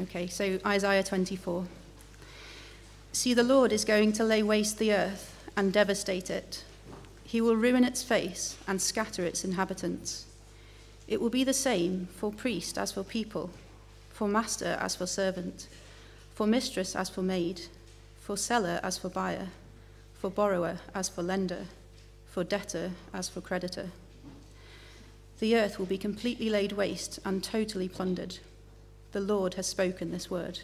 Okay, so Isaiah 24. See, the Lord is going to lay waste the earth and devastate it. He will ruin its face and scatter its inhabitants. It will be the same for priest as for people, for master as for servant, for mistress as for maid, for seller as for buyer, for borrower as for lender, for debtor as for creditor. The earth will be completely laid waste and totally plundered. The Lord has spoken this word.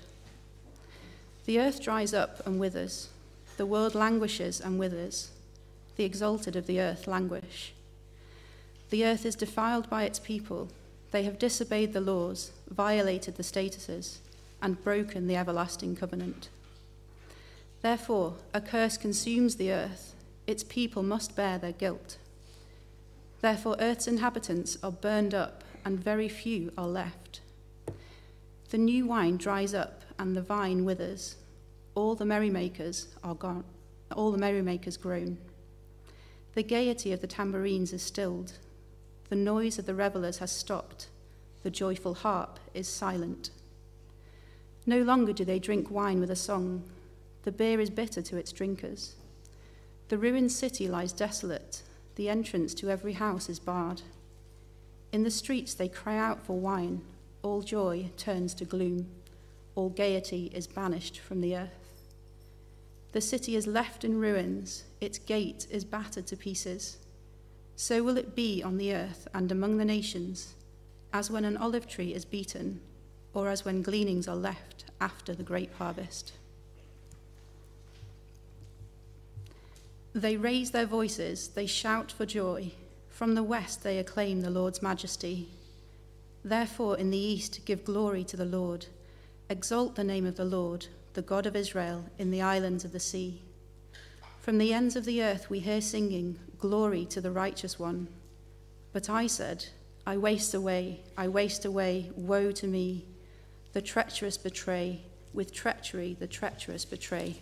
The earth dries up and withers. The world languishes and withers. The exalted of the earth languish. The earth is defiled by its people. They have disobeyed the laws, violated the statuses, and broken the everlasting covenant. Therefore, a curse consumes the earth. Its people must bear their guilt. Therefore, earth's inhabitants are burned up, and very few are left. The new wine dries up, and the vine withers. All the merrymakers are gone. All the merrymakers groan. The gaiety of the tambourines is stilled. The noise of the revellers has stopped. The joyful harp is silent. No longer do they drink wine with a song. The beer is bitter to its drinkers. The ruined city lies desolate. The entrance to every house is barred. In the streets they cry out for wine. All joy turns to gloom. All gaiety is banished from the earth. The city is left in ruins. Its gate is battered to pieces. So will it be on the earth and among the nations, as when an olive tree is beaten, or as when gleanings are left after the grape harvest. They raise their voices, they shout for joy. From the west they acclaim the Lord's majesty. Therefore in the east give glory to the Lord. Exalt the name of the Lord, the God of Israel, in the islands of the sea. From the ends of the earth we hear singing, glory to the righteous one. But I said, I waste away, woe to me. The treacherous betray, with treachery the treacherous betray.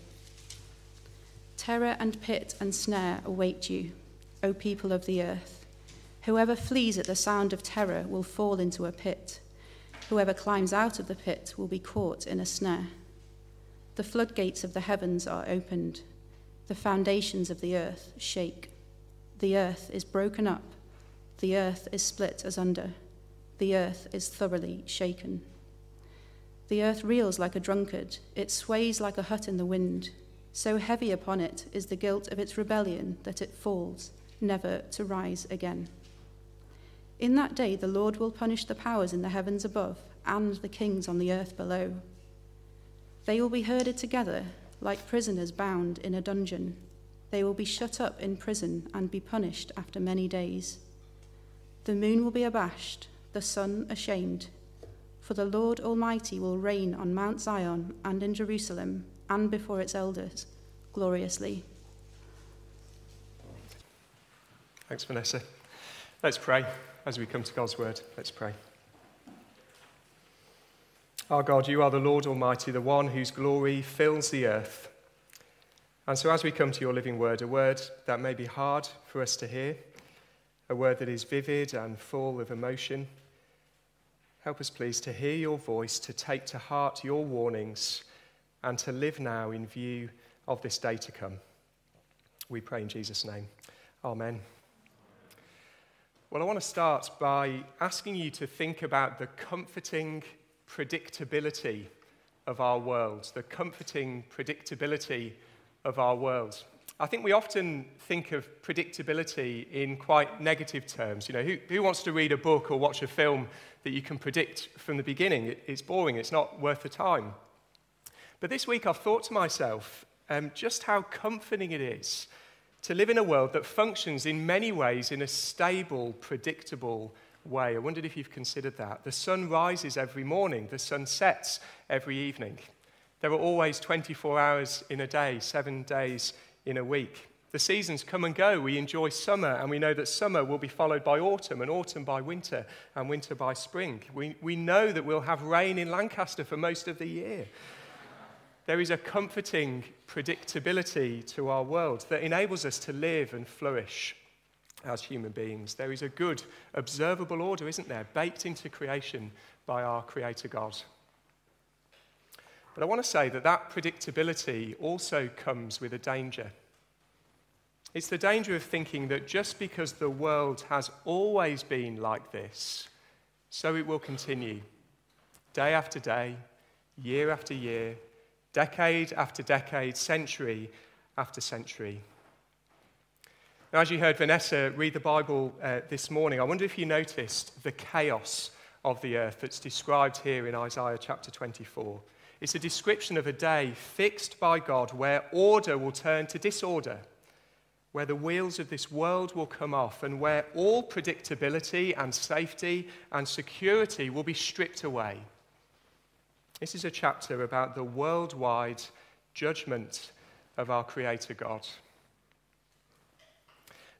Terror and pit and snare await you, O people of the earth. Whoever flees at the sound of terror will fall into a pit. Whoever climbs out of the pit will be caught in a snare. The floodgates of the heavens are opened. The foundations of the earth shake. The earth is broken up. The earth is split asunder. The earth is thoroughly shaken. The earth reels like a drunkard. It sways like a hut in the wind. So heavy upon it is the guilt of its rebellion that it falls, never to rise again. In that day the Lord will punish the powers in the heavens above and the kings on the earth below. They will be herded together like prisoners bound in a dungeon. They will be shut up in prison and be punished after many days. The moon will be abashed, the sun ashamed, for the Lord Almighty will reign on Mount Zion and in Jerusalem and before its elders, gloriously. Thanks, Vanessa. Let's pray as we come to God's word. Let's pray. Our God, you are the Lord Almighty, the one whose glory fills the earth. And so as we come to your living word, a word that may be hard for us to hear, a word that is vivid and full of emotion, help us, please, to hear your voice, to take to heart your warnings, and to live now in view of this day to come. We pray in Jesus' name. Amen. Well, I want to start by asking you to think about the comforting predictability of our world, the comforting predictability of our world. I think we often think of predictability in quite negative terms. You know, who wants to read a book or watch a film that you can predict from the beginning? It's boring, it's not worth the time. But this week I've thought to myself just how comforting it is to live in a world that functions in many ways in a stable, predictable way. I wondered if you've considered that. The sun rises every morning. The sun sets every evening. There are always 24 hours in a day, 7 days in a week. The seasons come and go. We enjoy summer, and we know that summer will be followed by autumn, and autumn by winter, and winter by spring. We know that we'll have rain in Lancaster for most of the year. There is a comforting predictability to our world that enables us to live and flourish as human beings. There is a good, observable order, isn't there, baked into creation by our Creator God. But I want to say that that predictability also comes with a danger. It's the danger of thinking that just because the world has always been like this, so it will continue. Day after day, year after year, decade after decade, century after century. Now, as you heard Vanessa read the Bible this morning, I wonder if you noticed the chaos of the earth that's described here in Isaiah chapter 24. It's a description of a day fixed by God where order will turn to disorder, where the wheels of this world will come off, and where all predictability and safety and security will be stripped away. This is a chapter about the worldwide judgment of our Creator God.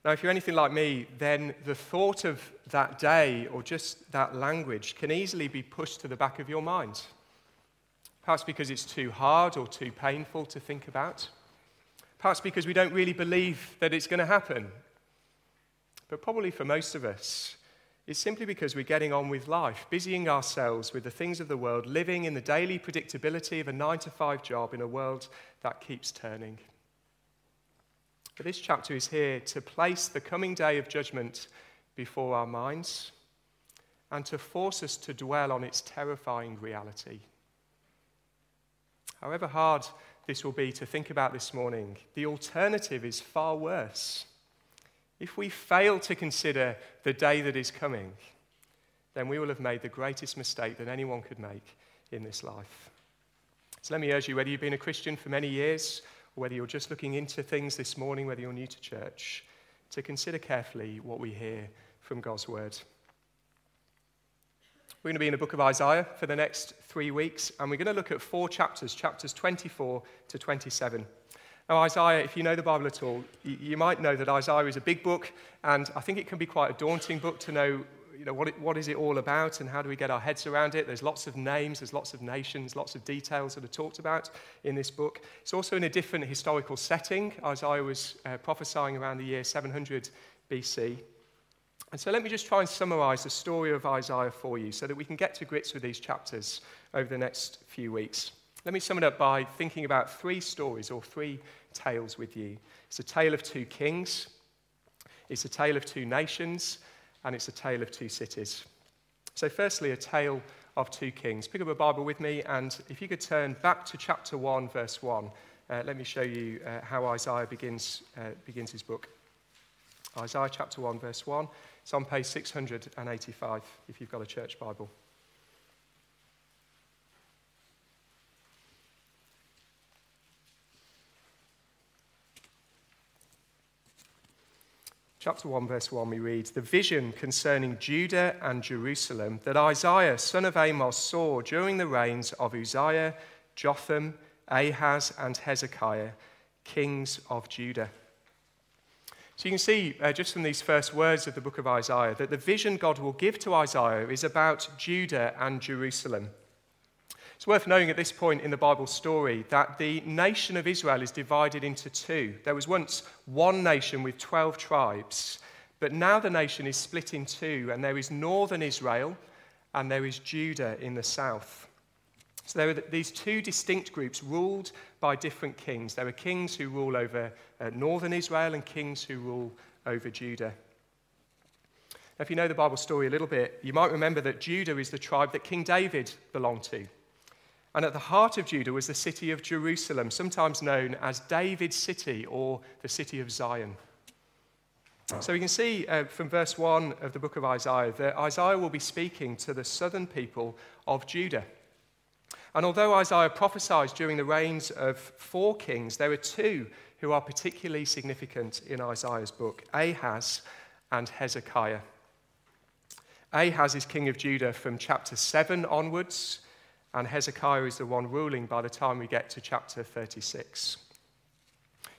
Now, if you're anything like me, then the thought of that day or just that language can easily be pushed to the back of your mind. Perhaps because it's too hard or too painful to think about. Perhaps because we don't really believe that it's going to happen. But probably for most of us, it's simply because we're getting on with life, busying ourselves with the things of the world, living in the daily predictability of a 9-to-5 job in a world that keeps turning. But this chapter is here to place the coming day of judgment before our minds and to force us to dwell on its terrifying reality. However hard this will be to think about this morning, the alternative is far worse. If we fail to consider the day that is coming, then we will have made the greatest mistake that anyone could make in this life. So let me urge you, whether you've been a Christian for many years, or whether you're just looking into things this morning, whether you're new to church, to consider carefully what we hear from God's word. We're going to be in the book of Isaiah for the next 3 weeks, and we're going to look at 4 chapters, chapters 24 to 27. Now, Isaiah, if you know the Bible at all, you might know that Isaiah is a big book, and I think it can be quite a daunting book to know, what is it all about and how do we get our heads around it. There's lots of names, there's lots of nations, lots of details that are talked about in this book. It's also in a different historical setting. Isaiah was prophesying around the year 700 BC. And so let me just try and summarize the story of Isaiah for you so that we can get to grips with these chapters over the next few weeks. Let me sum it up by thinking about 3 stories or 3 tales with you. It's a tale of 2 kings, it's a tale of 2 nations, and it's a tale of 2 cities. So firstly, a tale of 2 kings. Pick up a Bible with me, and if you could turn back to chapter 1, verse 1, let me show you how Isaiah begins his book. Isaiah chapter 1, verse 1. It's on page 685 if you've got a church Bible. Chapter 1, verse 1, we read, "The vision concerning Judah and Jerusalem that Isaiah, son of Amos, saw during the reigns of Uzziah, Jotham, Ahaz, and Hezekiah, kings of Judah." So you can see, just from these first words of the book of Isaiah, that the vision God will give to Isaiah is about Judah and Jerusalem. It's worth knowing at this point in the Bible story that the nation of Israel is divided into 2. There was once one nation with 12 tribes, but now the nation is split in 2, and there is northern Israel and there is Judah in the south. So there were these 2 distinct groups ruled by different kings. There were kings who rule over northern Israel and kings who rule over Judah. Now, if you know the Bible story a little bit, you might remember that Judah is the tribe that King David belonged to. And at the heart of Judah was the city of Jerusalem, sometimes known as David's city or the city of Zion. So we can see from verse 1 of the book of Isaiah that Isaiah will be speaking to the southern people of Judah. And although Isaiah prophesies during the reigns of 4 kings, there are 2 who are particularly significant in Isaiah's book, Ahaz and Hezekiah. Ahaz is king of Judah from chapter 7 onwards, and Hezekiah is the one ruling by the time we get to chapter 36.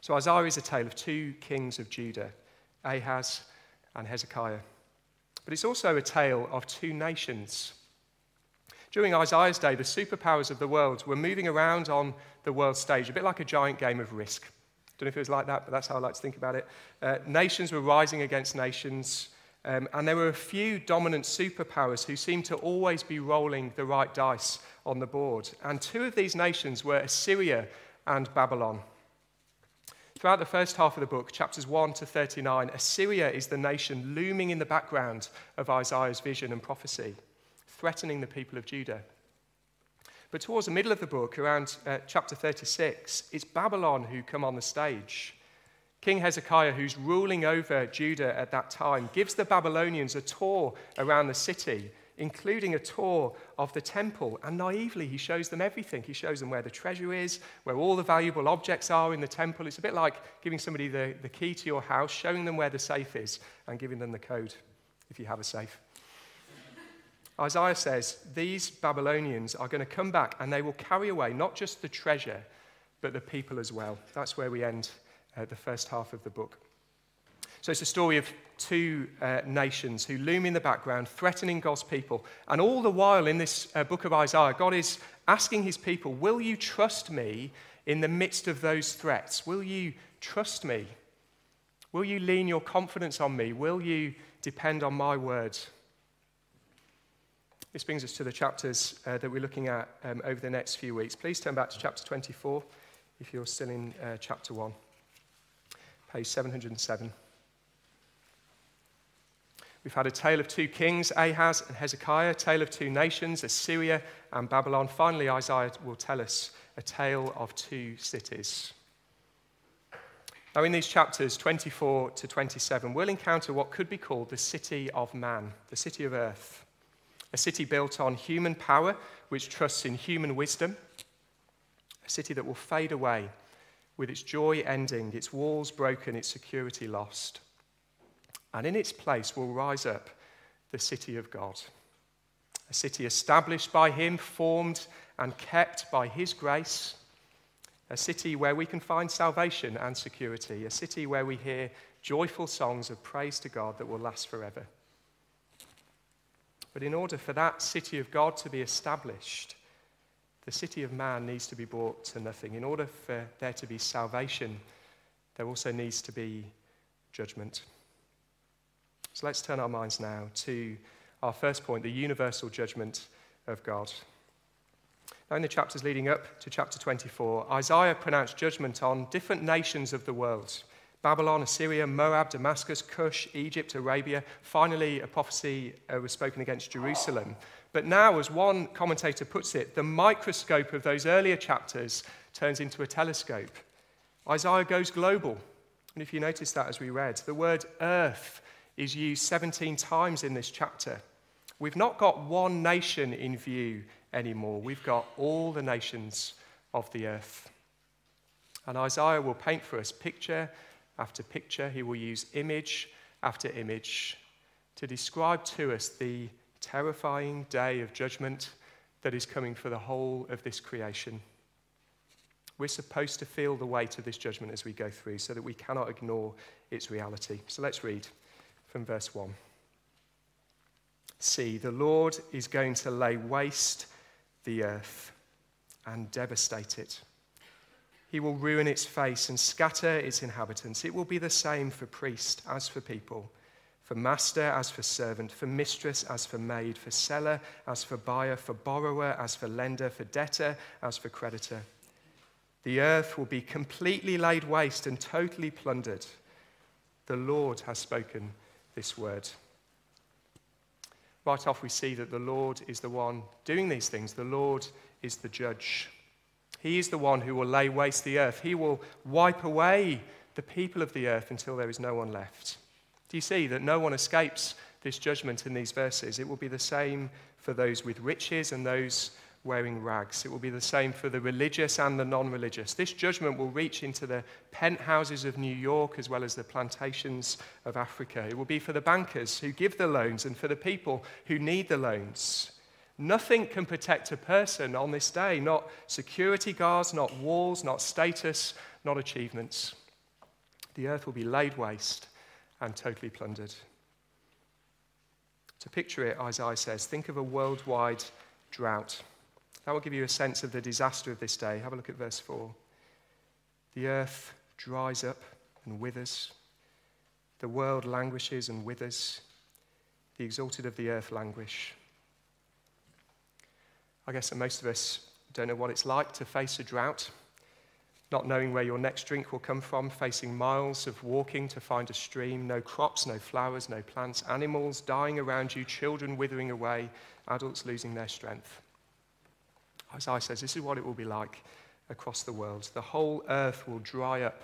So Isaiah is a tale of 2 kings of Judah, Ahaz and Hezekiah. But it's also a tale of 2 nations. During Isaiah's day, the superpowers of the world were moving around on the world stage, a bit like a giant game of Risk. I don't know if it was like that, but that's how I like to think about it. Nations were rising against nations. And there were a few dominant superpowers who seemed to always be rolling the right dice on the board. And two of these nations were Assyria and Babylon. Throughout the first half of the book, chapters 1 to 39, Assyria is the nation looming in the background of Isaiah's vision and prophecy, threatening the people of Judah. But towards the middle of the book, around chapter 36, it's Babylon who come on the stage. King Hezekiah, who's ruling over Judah at that time, gives the Babylonians a tour around the city, including a tour of the temple. And naively, he shows them everything. He shows them where the treasure is, where all the valuable objects are in the temple. It's a bit like giving somebody the key to your house, showing them where the safe is, and giving them the code, if you have a safe. Isaiah says, these Babylonians are going to come back, and they will carry away not just the treasure, but the people as well. That's where we end the first half of the book. So it's a story of two nations who loom in the background, threatening God's people. And all the while in this book of Isaiah, God is asking his people, will you trust me in the midst of those threats? Will you trust me? Will you lean your confidence on me? Will you depend on my words? This brings us to the chapters that we're looking at over the next few weeks. Please turn back to chapter 24 if you're still in chapter 1. Page 707. We've had a tale of two kings, Ahaz and Hezekiah, a tale of two nations, Assyria and Babylon. Finally, Isaiah will tell us a tale of two cities. Now, in these chapters 24 to 27, we'll encounter what could be called the city of man, the city of earth, a city built on human power, which trusts in human wisdom, a city that will fade away, with its joy ending, its walls broken, its security lost. And in its place will rise up the city of God, a city established by him, formed and kept by his grace, a city where we can find salvation and security, a city where we hear joyful songs of praise to God that will last forever. But in order for that city of God to be established, the city of man needs to be brought to nothing. In order for there to be salvation, there also needs to be judgment. So let's turn our minds now to our first point, the universal judgment of God. Now, in the chapters leading up to chapter 24, Isaiah pronounced judgment on different nations of the world: Babylon, Assyria, Moab, Damascus, Cush, Egypt, Arabia. Finally, a prophecy was spoken against Jerusalem. But now, as one commentator puts it, the microscope of those earlier chapters turns into a telescope. Isaiah goes global. And if you notice that as we read, the word earth is used 17 times in this chapter. We've not got one nation in view anymore. We've got all the nations of the earth. And Isaiah will paint for us picture after picture. He will use image after image to describe to us the terrifying day of judgment that is coming for the whole of this creation. We're supposed to feel the weight of this judgment as we go through so that we cannot ignore its reality. So let's read from verse 1. See, the Lord is going to lay waste the earth and devastate it. He will ruin its face and scatter its inhabitants. It will be the same for priest as for people, for master as for servant, for mistress as for maid, for seller as for buyer, for borrower as for lender, for debtor as for creditor. The earth will be completely laid waste and totally plundered. The Lord has spoken this word. Right off, we see that the Lord is the one doing these things. The Lord is the judge. He is the one who will lay waste the earth. He will wipe away the people of the earth until there is no one left. Do you see that no one escapes this judgment in these verses? It will be the same for those with riches and those wearing rags. It will be the same for the religious and the non-religious. This judgment will reach into the penthouses of New York as well as the plantations of Africa. It will be for the bankers who give the loans and for the people who need the loans. Nothing can protect a person on this day, not security guards, not walls, not status, not achievements. The earth will be laid waste and totally plundered. To picture it, Isaiah says, think of a worldwide drought. That will give you a sense of the disaster of this day. Have a look at verse 4. The earth dries up and withers. The world languishes and withers. the exalted of the earth languish. I guess that most of us don't know what it's like to face a drought, not knowing where your next drink will come from, facing miles of walking to find a stream, no crops, no flowers, no plants, animals dying around you, children withering away, adults losing their strength. Isaiah says this is what it will be like across the world. The whole earth will dry up,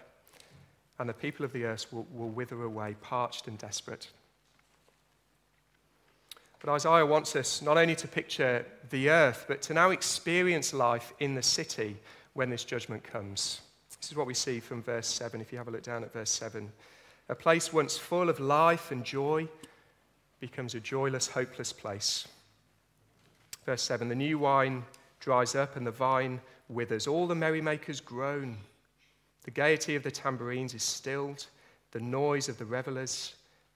and the people of the earth will wither away, parched and desperate. But Isaiah wants us not only to picture the earth, but to now experience life in the city when this judgment comes. This is what we see from verse 7, if you have a look down at verse 7. A place once full of life and joy becomes a joyless, hopeless place. Verse 7, the new wine dries up and the vine withers. All the merrymakers groan. The gaiety of the tambourines is stilled. The noise of the revelers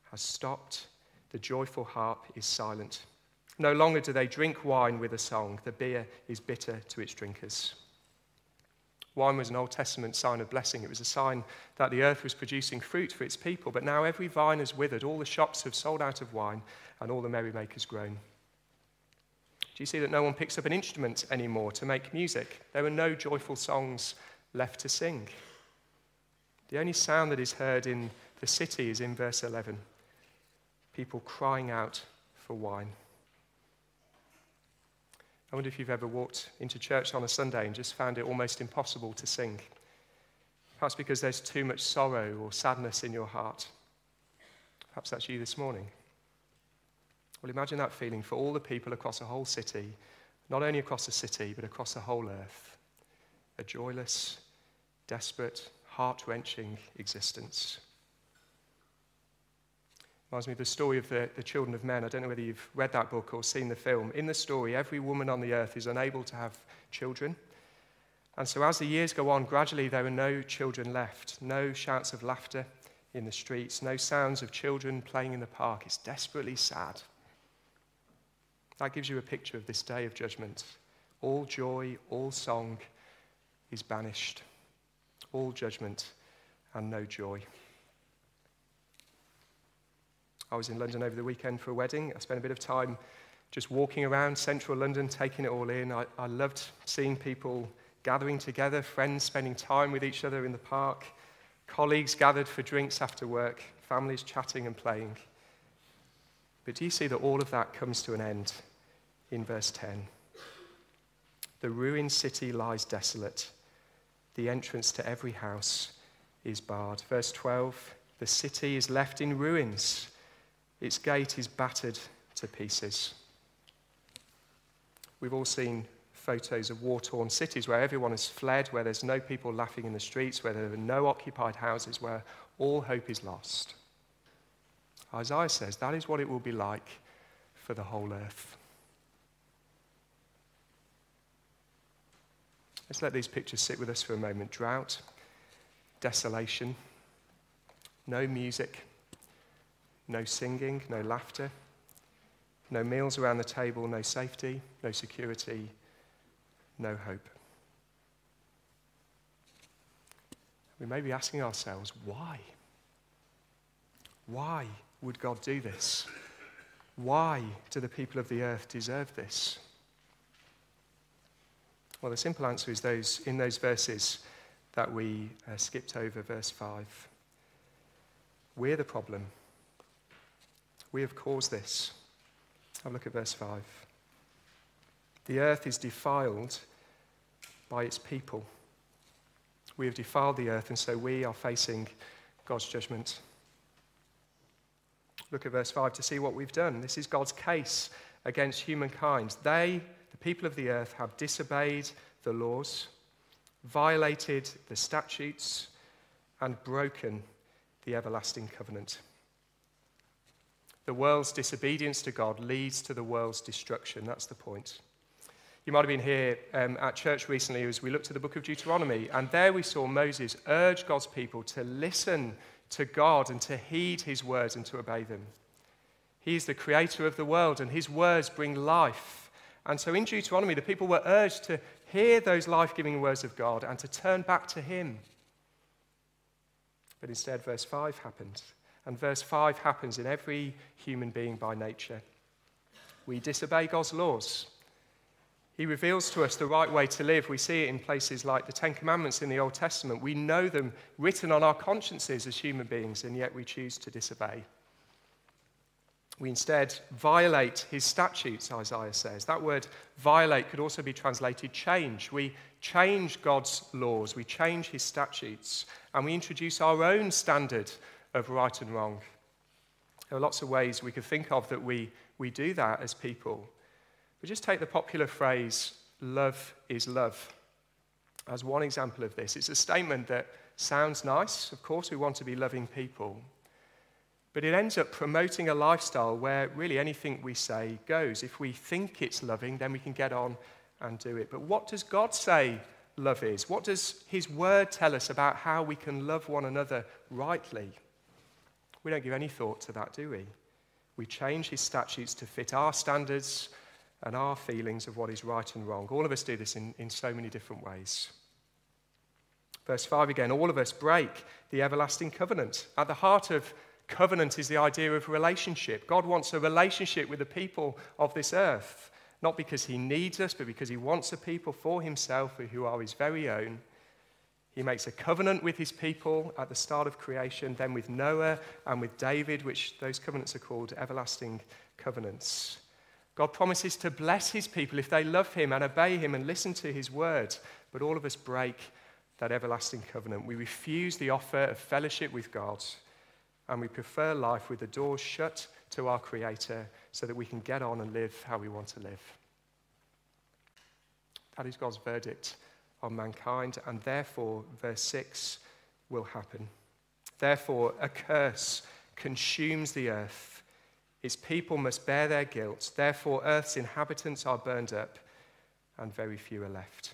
has stopped. The joyful harp is silent. No longer do they drink wine with a song. The beer is bitter to its drinkers. Wine was an Old Testament sign of blessing. It was a sign that the earth was producing fruit for its people, but now every vine has withered, all the shops have sold out of wine, and all the merrymakers groan. Do you see that no one picks up an instrument anymore to make music? There are no joyful songs left to sing. The only sound that is heard in the city is in verse 11, people crying out for wine. I wonder if you've ever walked into church on a Sunday and just found it almost impossible to sing. Perhaps because there's too much sorrow or sadness in your heart. Perhaps that's you this morning. Well, imagine that feeling for all the people across a whole city, not only across a city, but across the whole earth. A joyless, desperate, heart-wrenching existence. Reminds me of the story of the children of men. I don't know whether you've read that book or seen the film. In the story, every woman on the earth is unable to have children. And so as the years go on, gradually there are no children left, no shouts of laughter in the streets, no sounds of children playing in the park. It's desperately sad. That gives you a picture of this day of judgment. All joy, all song is banished. All judgment and no joy. I was in London over the weekend for a wedding. I spent a bit of time just walking around central London, taking it all in. I loved seeing people gathering together, friends spending time with each other in the park, colleagues gathered for drinks after work, families chatting and playing. But do you see that all of that comes to an end in verse 10? The ruined city lies desolate. The entrance to every house is barred. Verse 12, the city is left in ruins. Its gate is battered to pieces. We've all seen photos of war-torn cities where everyone has fled, where there's no people laughing in the streets, where there are no occupied houses, where all hope is lost. Isaiah says that is what it will be like for the whole earth. Let's let these pictures sit with us for a moment. Drought, desolation, no music, no singing, no laughter, no meals around the table, no safety, no security, no hope. We may be asking ourselves, why? Why would God do this? Why do the people of the earth deserve this? Well, the simple answer is in those verses that we skipped over, verse 5. We're the problem. We have caused this. Have a look at verse 5. The earth is defiled by its people. We have defiled the earth, and so we are facing God's judgment. Look at verse 5 to see what we've done. This is God's case against humankind. They, the people of the earth, have disobeyed the laws, violated the statutes, and broken the everlasting covenant. The world's disobedience to God leads to the world's destruction. That's the point. You might have been here at church recently as we looked at the book of Deuteronomy, and there we saw Moses urge God's people to listen to God and to heed his words and to obey them. He is the creator of the world, and his words bring life. And so in Deuteronomy, the people were urged to hear those life-giving words of God and to turn back to him. But instead, verse 5 happened. And verse 5 happens in every human being by nature. We disobey God's laws. He reveals to us the right way to live. We see it in places like the Ten Commandments in the Old Testament. We know them written on our consciences as human beings, and yet we choose to disobey. We instead violate his statutes, Isaiah says. That word violate could also be translated change. We change God's laws, we change his statutes, and we introduce our own standard of right and wrong. There are lots of ways we could think of that we do that as people. But just take the popular phrase, love is love, as one example of this. It's a statement that sounds nice. Of course, we want to be loving people. But it ends up promoting a lifestyle where really anything we say goes. If we think it's loving, then we can get on and do it. But what does God say love is? What does his word tell us about how we can love one another rightly? We don't give any thought to that, do we? We change his statutes to fit our standards and our feelings of what is right and wrong. All of us do this in so many different ways. Verse 5 again, all of us break the everlasting covenant. At the heart of covenant is the idea of relationship. God wants a relationship with the people of this earth, not because he needs us, but because he wants a people for himself who are his very own. He makes a covenant with his people at the start of creation, then with Noah and with David, which those covenants are called everlasting covenants. God promises to bless his people if they love him and obey him and listen to his word. But all of us break that everlasting covenant. We refuse the offer of fellowship with God, and we prefer life with the doors shut to our Creator so that we can get on and live how we want to live. That is God's verdict on mankind, and therefore, verse 6 will happen. Therefore, a curse consumes the earth. His people must bear their guilt. Therefore, earth's inhabitants are burned up, and very few are left.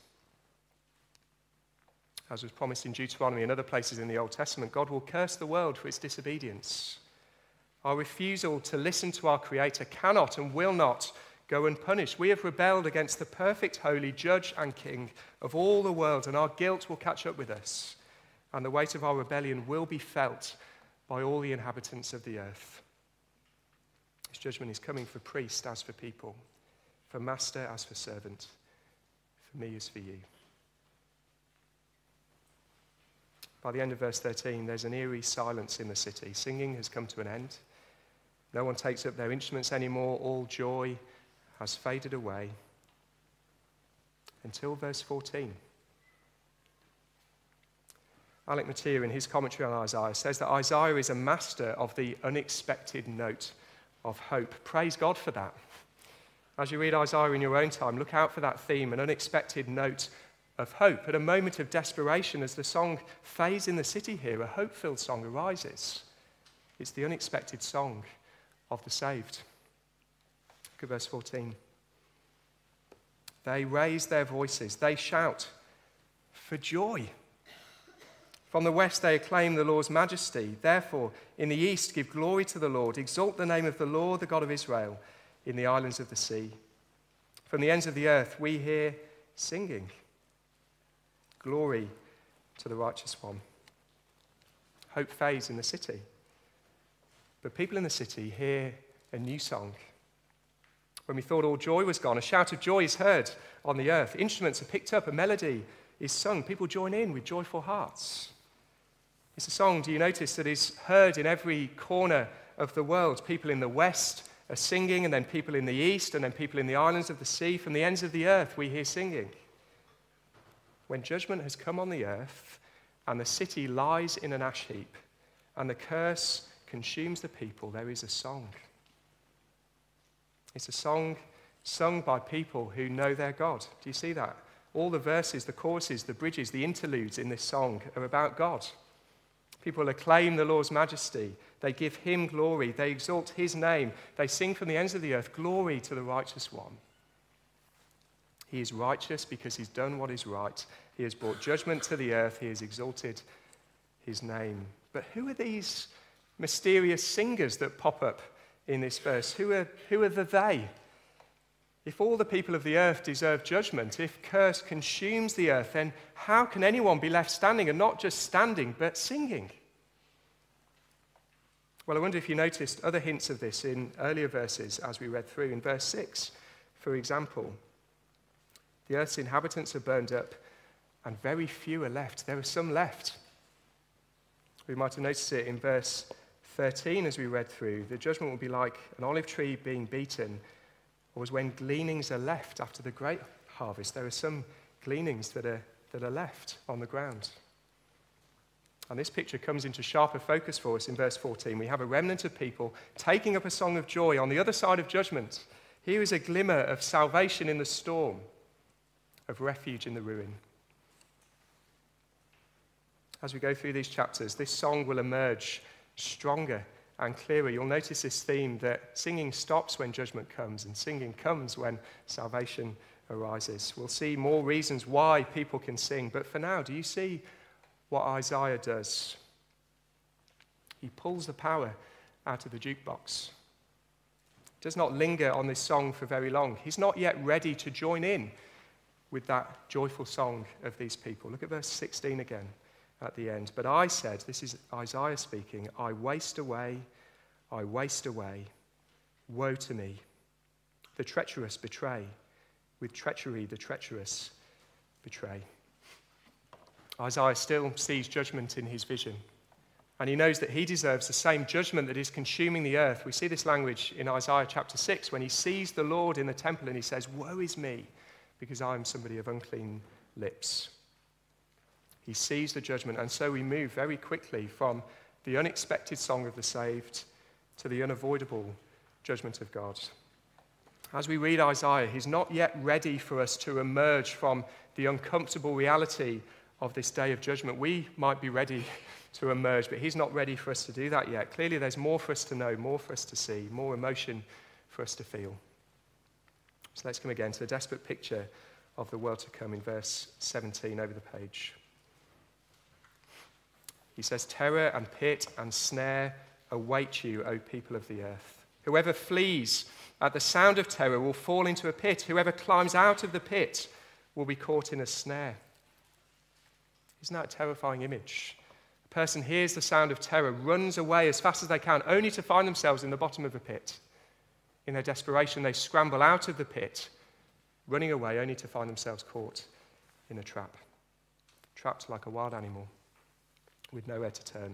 As was promised in Deuteronomy and other places in the Old Testament, God will curse the world for its disobedience. Our refusal to listen to our Creator cannot and will not go unpunished. We have rebelled against the perfect, holy Judge and King of all the world, and our guilt will catch up with us, and the weight of our rebellion will be felt by all the inhabitants of the earth. His judgment is coming for priest as for people, for master as for servant, for me as for you. By the end of verse 13, there's an eerie silence in the city. Singing has come to an end. No one takes up their instruments anymore. All joy has faded away. Until verse 14. Alec Mateer, in his commentary on Isaiah, says that Isaiah is a master of the unexpected note of hope. Praise God for that. As you read Isaiah in your own time, look out for that theme, an unexpected note of hope. At a moment of desperation, as the song fades in the city here, a hope-filled song arises. It's the unexpected song of the saved. Look at verse 14. They raise their voices, they shout for joy. From the west they acclaim the Lord's majesty. Therefore, in the east give glory to the Lord. Exalt the name of the Lord, the God of Israel, in the islands of the sea. From the ends of the earth we hear singing. Glory to the righteous one. Hope fades in the city. But people in the city hear a new song. When we thought all joy was gone, a shout of joy is heard on the earth. Instruments are picked up, a melody is sung. People join in with joyful hearts. It's a song, do you notice, that is heard in every corner of the world. People in the west are singing, and then people in the east, and then people in the islands of the sea. From the ends of the earth, we hear singing. When judgment has come on the earth, and the city lies in an ash heap, and the curse consumes the people, there is a song. It's a song sung by people who know their God. Do you see that? All the verses, the choruses, the bridges, the interludes in this song are about God. People acclaim the Lord's majesty. They give him glory. They exalt his name. They sing from the ends of the earth, glory to the righteous one. He is righteous because he's done what is right. He has brought judgment to the earth. He has exalted his name. But who are these mysterious singers that pop up in this verse? Who are the they? If all the people of the earth deserve judgment, if curse consumes the earth, then how can anyone be left standing, and not just standing, but singing? Well, I wonder if you noticed other hints of this in earlier verses as we read through. In verse 6, for example, the earth's inhabitants are burned up and very few are left. There are some left. We might have noticed it in verse 13 as we read through. The judgment will be like an olive tree being beaten, or as when gleanings are left after the great harvest. There are some gleanings that are left on the ground. And this picture comes into sharper focus for us in verse 14. We have a remnant of people taking up a song of joy on the other side of judgment. Here is a glimmer of salvation in the storm, of refuge in the ruin. As we go through these chapters, this song will emerge stronger and clearer. You'll notice this theme that singing stops when judgment comes, and singing comes when salvation arises. We'll see more reasons why people can sing, but for now, do you see what Isaiah does? He pulls the power out of the jukebox. He does not linger on this song for very long. He's not yet ready to join in with that joyful song of these people. Look at verse 16 again at the end. But I said, this is Isaiah speaking, I waste away, woe to me. The treacherous betray, with treachery the treacherous betray. Isaiah still sees judgment in his vision, and he knows that he deserves the same judgment that is consuming the earth. We see this language in Isaiah chapter 6 when he sees the Lord in the temple and he says, woe is me, because I am somebody of unclean lips. He sees the judgment, and so we move very quickly from the unexpected song of the saved to the unavoidable judgment of God. As we read Isaiah, he's not yet ready for us to emerge from the uncomfortable reality of this day of judgment. We might be ready to emerge, but he's not ready for us to do that yet. Clearly, there's more for us to know, more for us to see, more emotion for us to feel. So let's come again to the desperate picture of the world to come in verse 17 over the page. He says, terror and pit and snare await you, O people of the earth. Whoever flees at the sound of terror will fall into a pit. Whoever climbs out of the pit will be caught in a snare. Isn't that a terrifying image? A person hears the sound of terror, runs away as fast as they can, only to find themselves in the bottom of a pit. In their desperation, they scramble out of the pit, running away only to find themselves caught in a trap. Trapped like a wild animal, with nowhere to turn.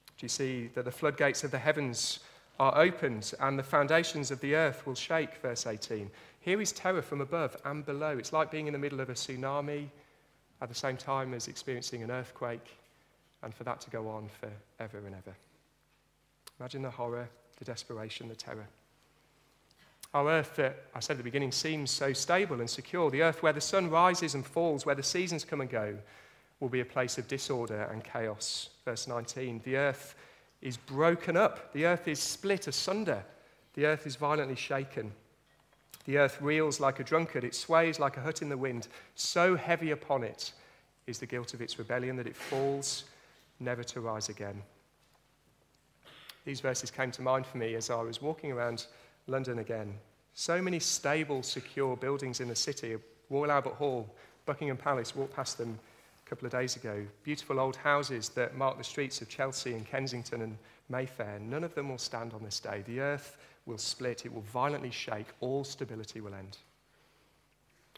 Do you see that the floodgates of the heavens are opened and the foundations of the earth will shake, verse 18. Here is terror from above and below. It's like being in the middle of a tsunami at the same time as experiencing an earthquake, and for that to go on for ever and ever. Imagine the horror, the desperation, the terror. Our earth that, I said at the beginning, seems so stable and secure. The earth where the sun rises and falls, where the seasons come and go, will be a place of disorder and chaos. Verse 19, the earth is broken up. The earth is split asunder. The earth is violently shaken. The earth reels like a drunkard. It sways like a hut in the wind. So heavy upon it is the guilt of its rebellion that it falls, never to rise again. These verses came to mind for me as I was walking around London again. So many stable, secure buildings in the city. Royal Albert Hall, Buckingham Palace, walked past them couple of days ago, beautiful old houses that mark the streets of Chelsea and Kensington and Mayfair. None of them will stand on this day. The earth will split. It will violently shake. All stability will end.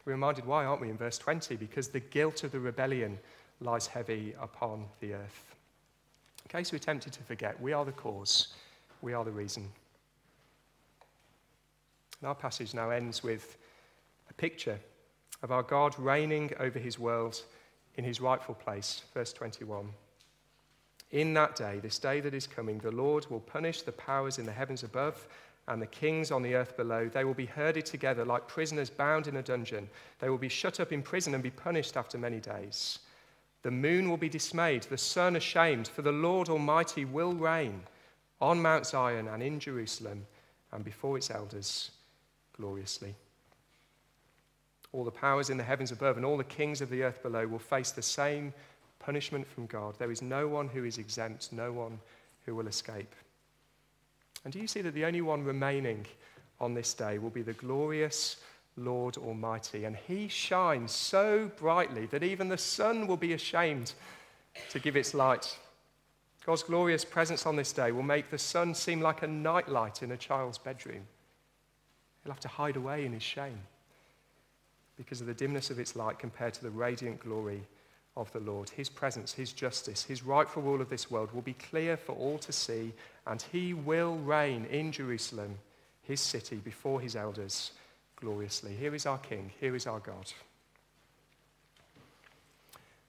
We're reminded why, aren't we, in verse 20? Because the guilt of the rebellion lies heavy upon the earth. In case we're tempted to forget, we are the cause. We are the reason. And our passage now ends with a picture of our God reigning over his world in his rightful place, verse 21. In that day, this day that is coming, the Lord will punish the powers in the heavens above and the kings on the earth below. They will be herded together like prisoners bound in a dungeon. They will be shut up in prison and be punished after many days. The moon will be dismayed, the sun ashamed, for the Lord Almighty will reign on Mount Zion and in Jerusalem and before its elders gloriously. All the powers in the heavens above and all the kings of the earth below will face the same punishment from God. There is no one who is exempt, no one who will escape. And do you see that the only one remaining on this day will be the glorious Lord Almighty? And he shines so brightly that even the sun will be ashamed to give its light. God's glorious presence on this day will make the sun seem like a nightlight in a child's bedroom. He'll have to hide away in his shame because of the dimness of its light compared to the radiant glory of the Lord. His presence, his justice, his rightful rule of this world will be clear for all to see, and he will reign in Jerusalem, his city, before his elders gloriously. Here is our King, here is our God.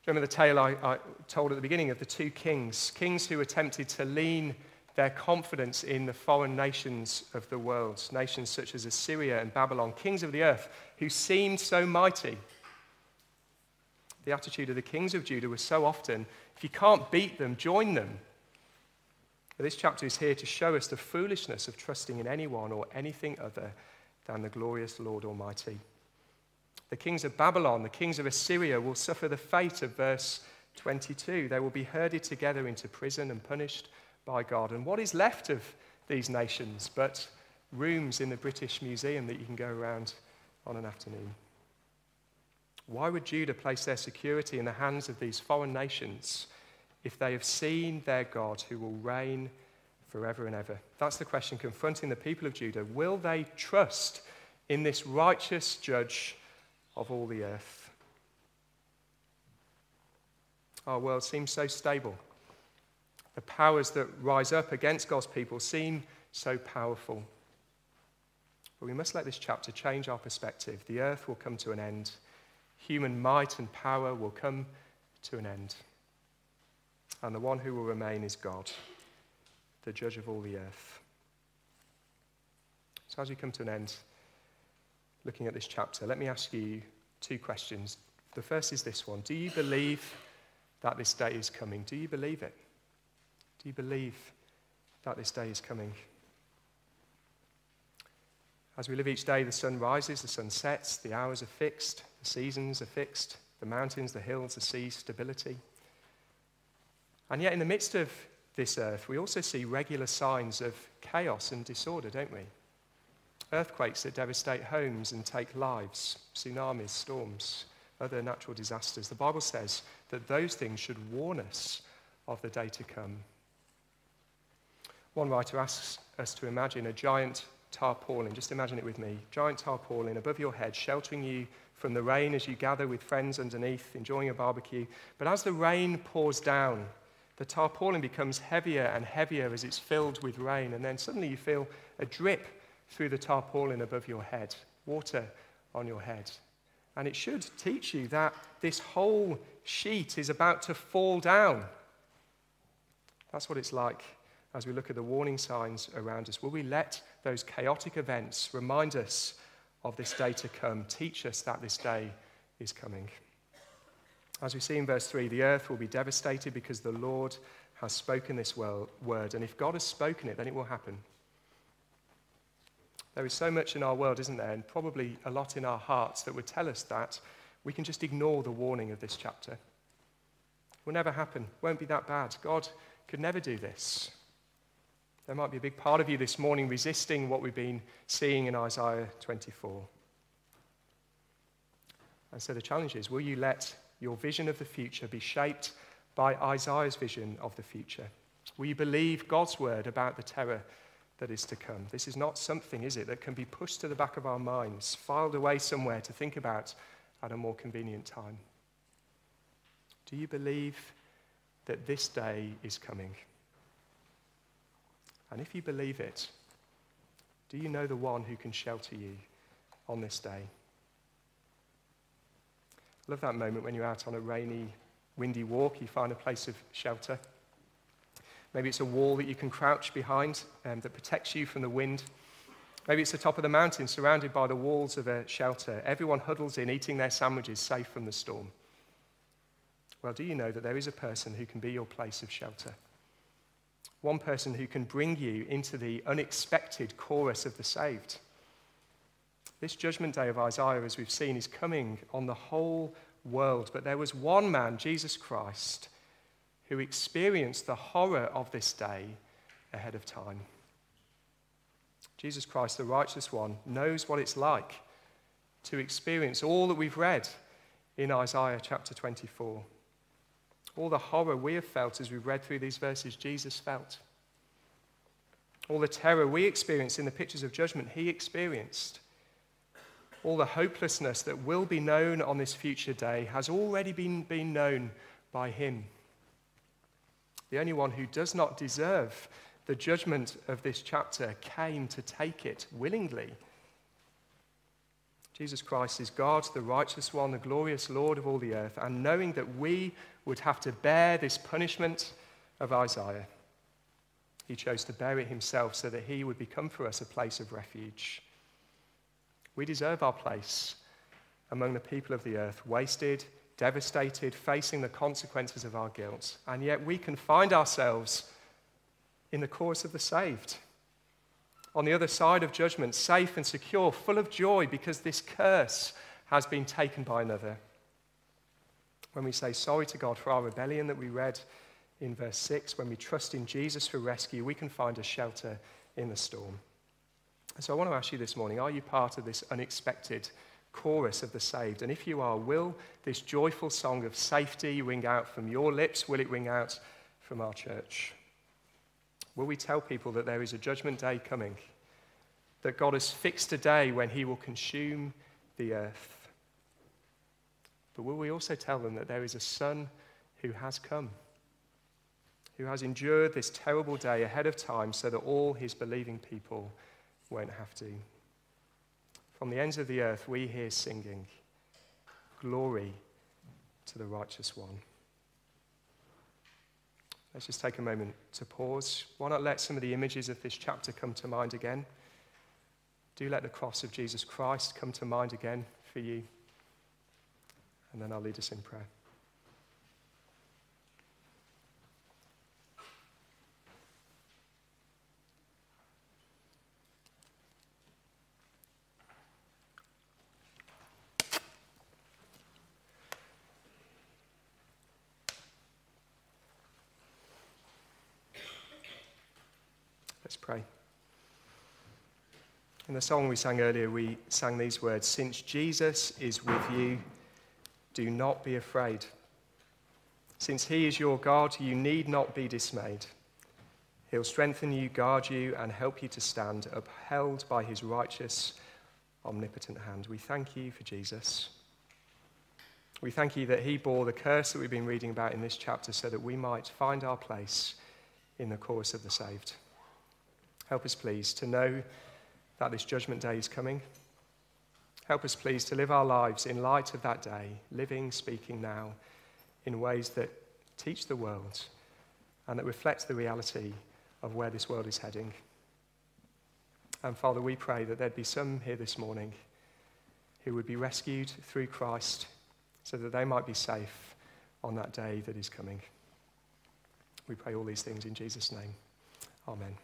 Remember the tale I told at the beginning of the two kings, kings who attempted to lean their confidence in the foreign nations of the world, nations such as Assyria and Babylon, kings of the earth who seemed so mighty. The attitude of the kings of Judah was so often, if you can't beat them, join them. But this chapter is here to show us the foolishness of trusting in anyone or anything other than the glorious Lord Almighty. The kings of Babylon, the kings of Assyria will suffer the fate of verse 22. They will be herded together into prison and punished by God. And what is left of these nations but rooms in the British Museum that you can go around on an afternoon? Why would Judah place their security in the hands of these foreign nations if they have seen their God who will reign forever and ever? That's the question confronting the people of Judah. Will they trust in this righteous judge of all the earth? Our world seems so stable. The powers that rise up against God's people seem so powerful. But we must let this chapter change our perspective. The earth will come to an end. Human might and power will come to an end. And the one who will remain is God, the judge of all the earth. So as we come to an end, looking at this chapter, let me ask you two questions. The first is this one. Do you believe that this day is coming? Do you believe it? Do you believe that this day is coming? As we live each day, the sun rises, the sun sets, the hours are fixed, the seasons are fixed, the mountains, the hills, the seas, stability. And yet in the midst of this earth, we also see regular signs of chaos and disorder, don't we? Earthquakes that devastate homes and take lives, tsunamis, storms, other natural disasters. The Bible says that those things should warn us of the day to come. One writer asks us to imagine a giant tarpaulin, just imagine it with me, giant tarpaulin above your head, sheltering you from the rain as you gather with friends underneath, enjoying a barbecue. But as the rain pours down, the tarpaulin becomes heavier and heavier as it's filled with rain, and then suddenly you feel a drip through the tarpaulin above your head, water on your head. And it should teach you that this whole sheet is about to fall down. That's what it's like as we look at the warning signs around us. Will we let those chaotic events remind us of this day to come, teach us that this day is coming? As we see in verse 3, the earth will be devastated because the Lord has spoken this word. And if God has spoken it, then it will happen. There is so much in our world, isn't there, and probably a lot in our hearts that would tell us that we can just ignore the warning of this chapter. It will never happen. It won't be that bad. God could never do this. There might be a big part of you this morning resisting what we've been seeing in Isaiah 24. And so the challenge is, will you let your vision of the future be shaped by Isaiah's vision of the future? Will you believe God's word about the terror that is to come? This is not something, is it, that can be pushed to the back of our minds, filed away somewhere to think about at a more convenient time. Do you believe that this day is coming? And if you believe it, do you know the one who can shelter you on this day? I love that moment when you're out on a rainy, windy walk, you find a place of shelter. Maybe it's a wall that you can crouch behind that protects you from the wind. Maybe it's the top of the mountain surrounded by the walls of a shelter. Everyone huddles in, eating their sandwiches, safe from the storm. Well, do you know that there is a person who can be your place of shelter? One person who can bring you into the unexpected chorus of the saved. This judgment day of Isaiah, as we've seen, is coming on the whole world. But there was one man, Jesus Christ, who experienced the horror of this day ahead of time. Jesus Christ, the righteous one, knows what it's like to experience all that we've read in Isaiah chapter 24. All the horror we have felt as we've read through these verses, Jesus felt. All the terror we experience in the pictures of judgment, he experienced. All the hopelessness that will be known on this future day has already been known by him. The only one who does not deserve the judgment of this chapter came to take it willingly. Jesus Christ is God, the righteous one, the glorious Lord of all the earth, and knowing that we would have to bear this punishment of Isaiah, he chose to bear it himself so that he would become for us a place of refuge. We deserve our place among the people of the earth, wasted, devastated, facing the consequences of our guilt, and yet we can find ourselves in the chorus of the saved, on the other side of judgment, safe and secure, full of joy, because this curse has been taken by another. When we say sorry to God for our rebellion that we read in verse 6, when we trust in Jesus for rescue, we can find a shelter in the storm. So I want to ask you this morning, are you part of this unexpected chorus of the saved? And if you are, will this joyful song of safety ring out from your lips? Will it ring out from our church? Will we tell people that there is a judgment day coming, that God has fixed a day when he will consume the earth? But will we also tell them that there is a son who has come, who has endured this terrible day ahead of time so that all his believing people won't have to? From the ends of the earth, we hear singing, glory to the righteous one. Let's just take a moment to pause. Why not let some of the images of this chapter come to mind again? Do let the cross of Jesus Christ come to mind again for you. And then I'll lead us in prayer. Pray. In the song we sang earlier, we sang these words, since Jesus is with you, do not be afraid. Since he is your God, you need not be dismayed. He'll strengthen you, guard you, and help you to stand, upheld by his righteous, omnipotent hand. We thank you for Jesus. We thank you that he bore the curse that we've been reading about in this chapter so that we might find our place in the chorus of the saved. Help us, please, to know that this judgment day is coming. Help us, please, to live our lives in light of that day, living, speaking now, in ways that teach the world and that reflect the reality of where this world is heading. And Father, we pray that there'd be some here this morning who would be rescued through Christ so that they might be safe on that day that is coming. We pray all these things in Jesus' name. Amen.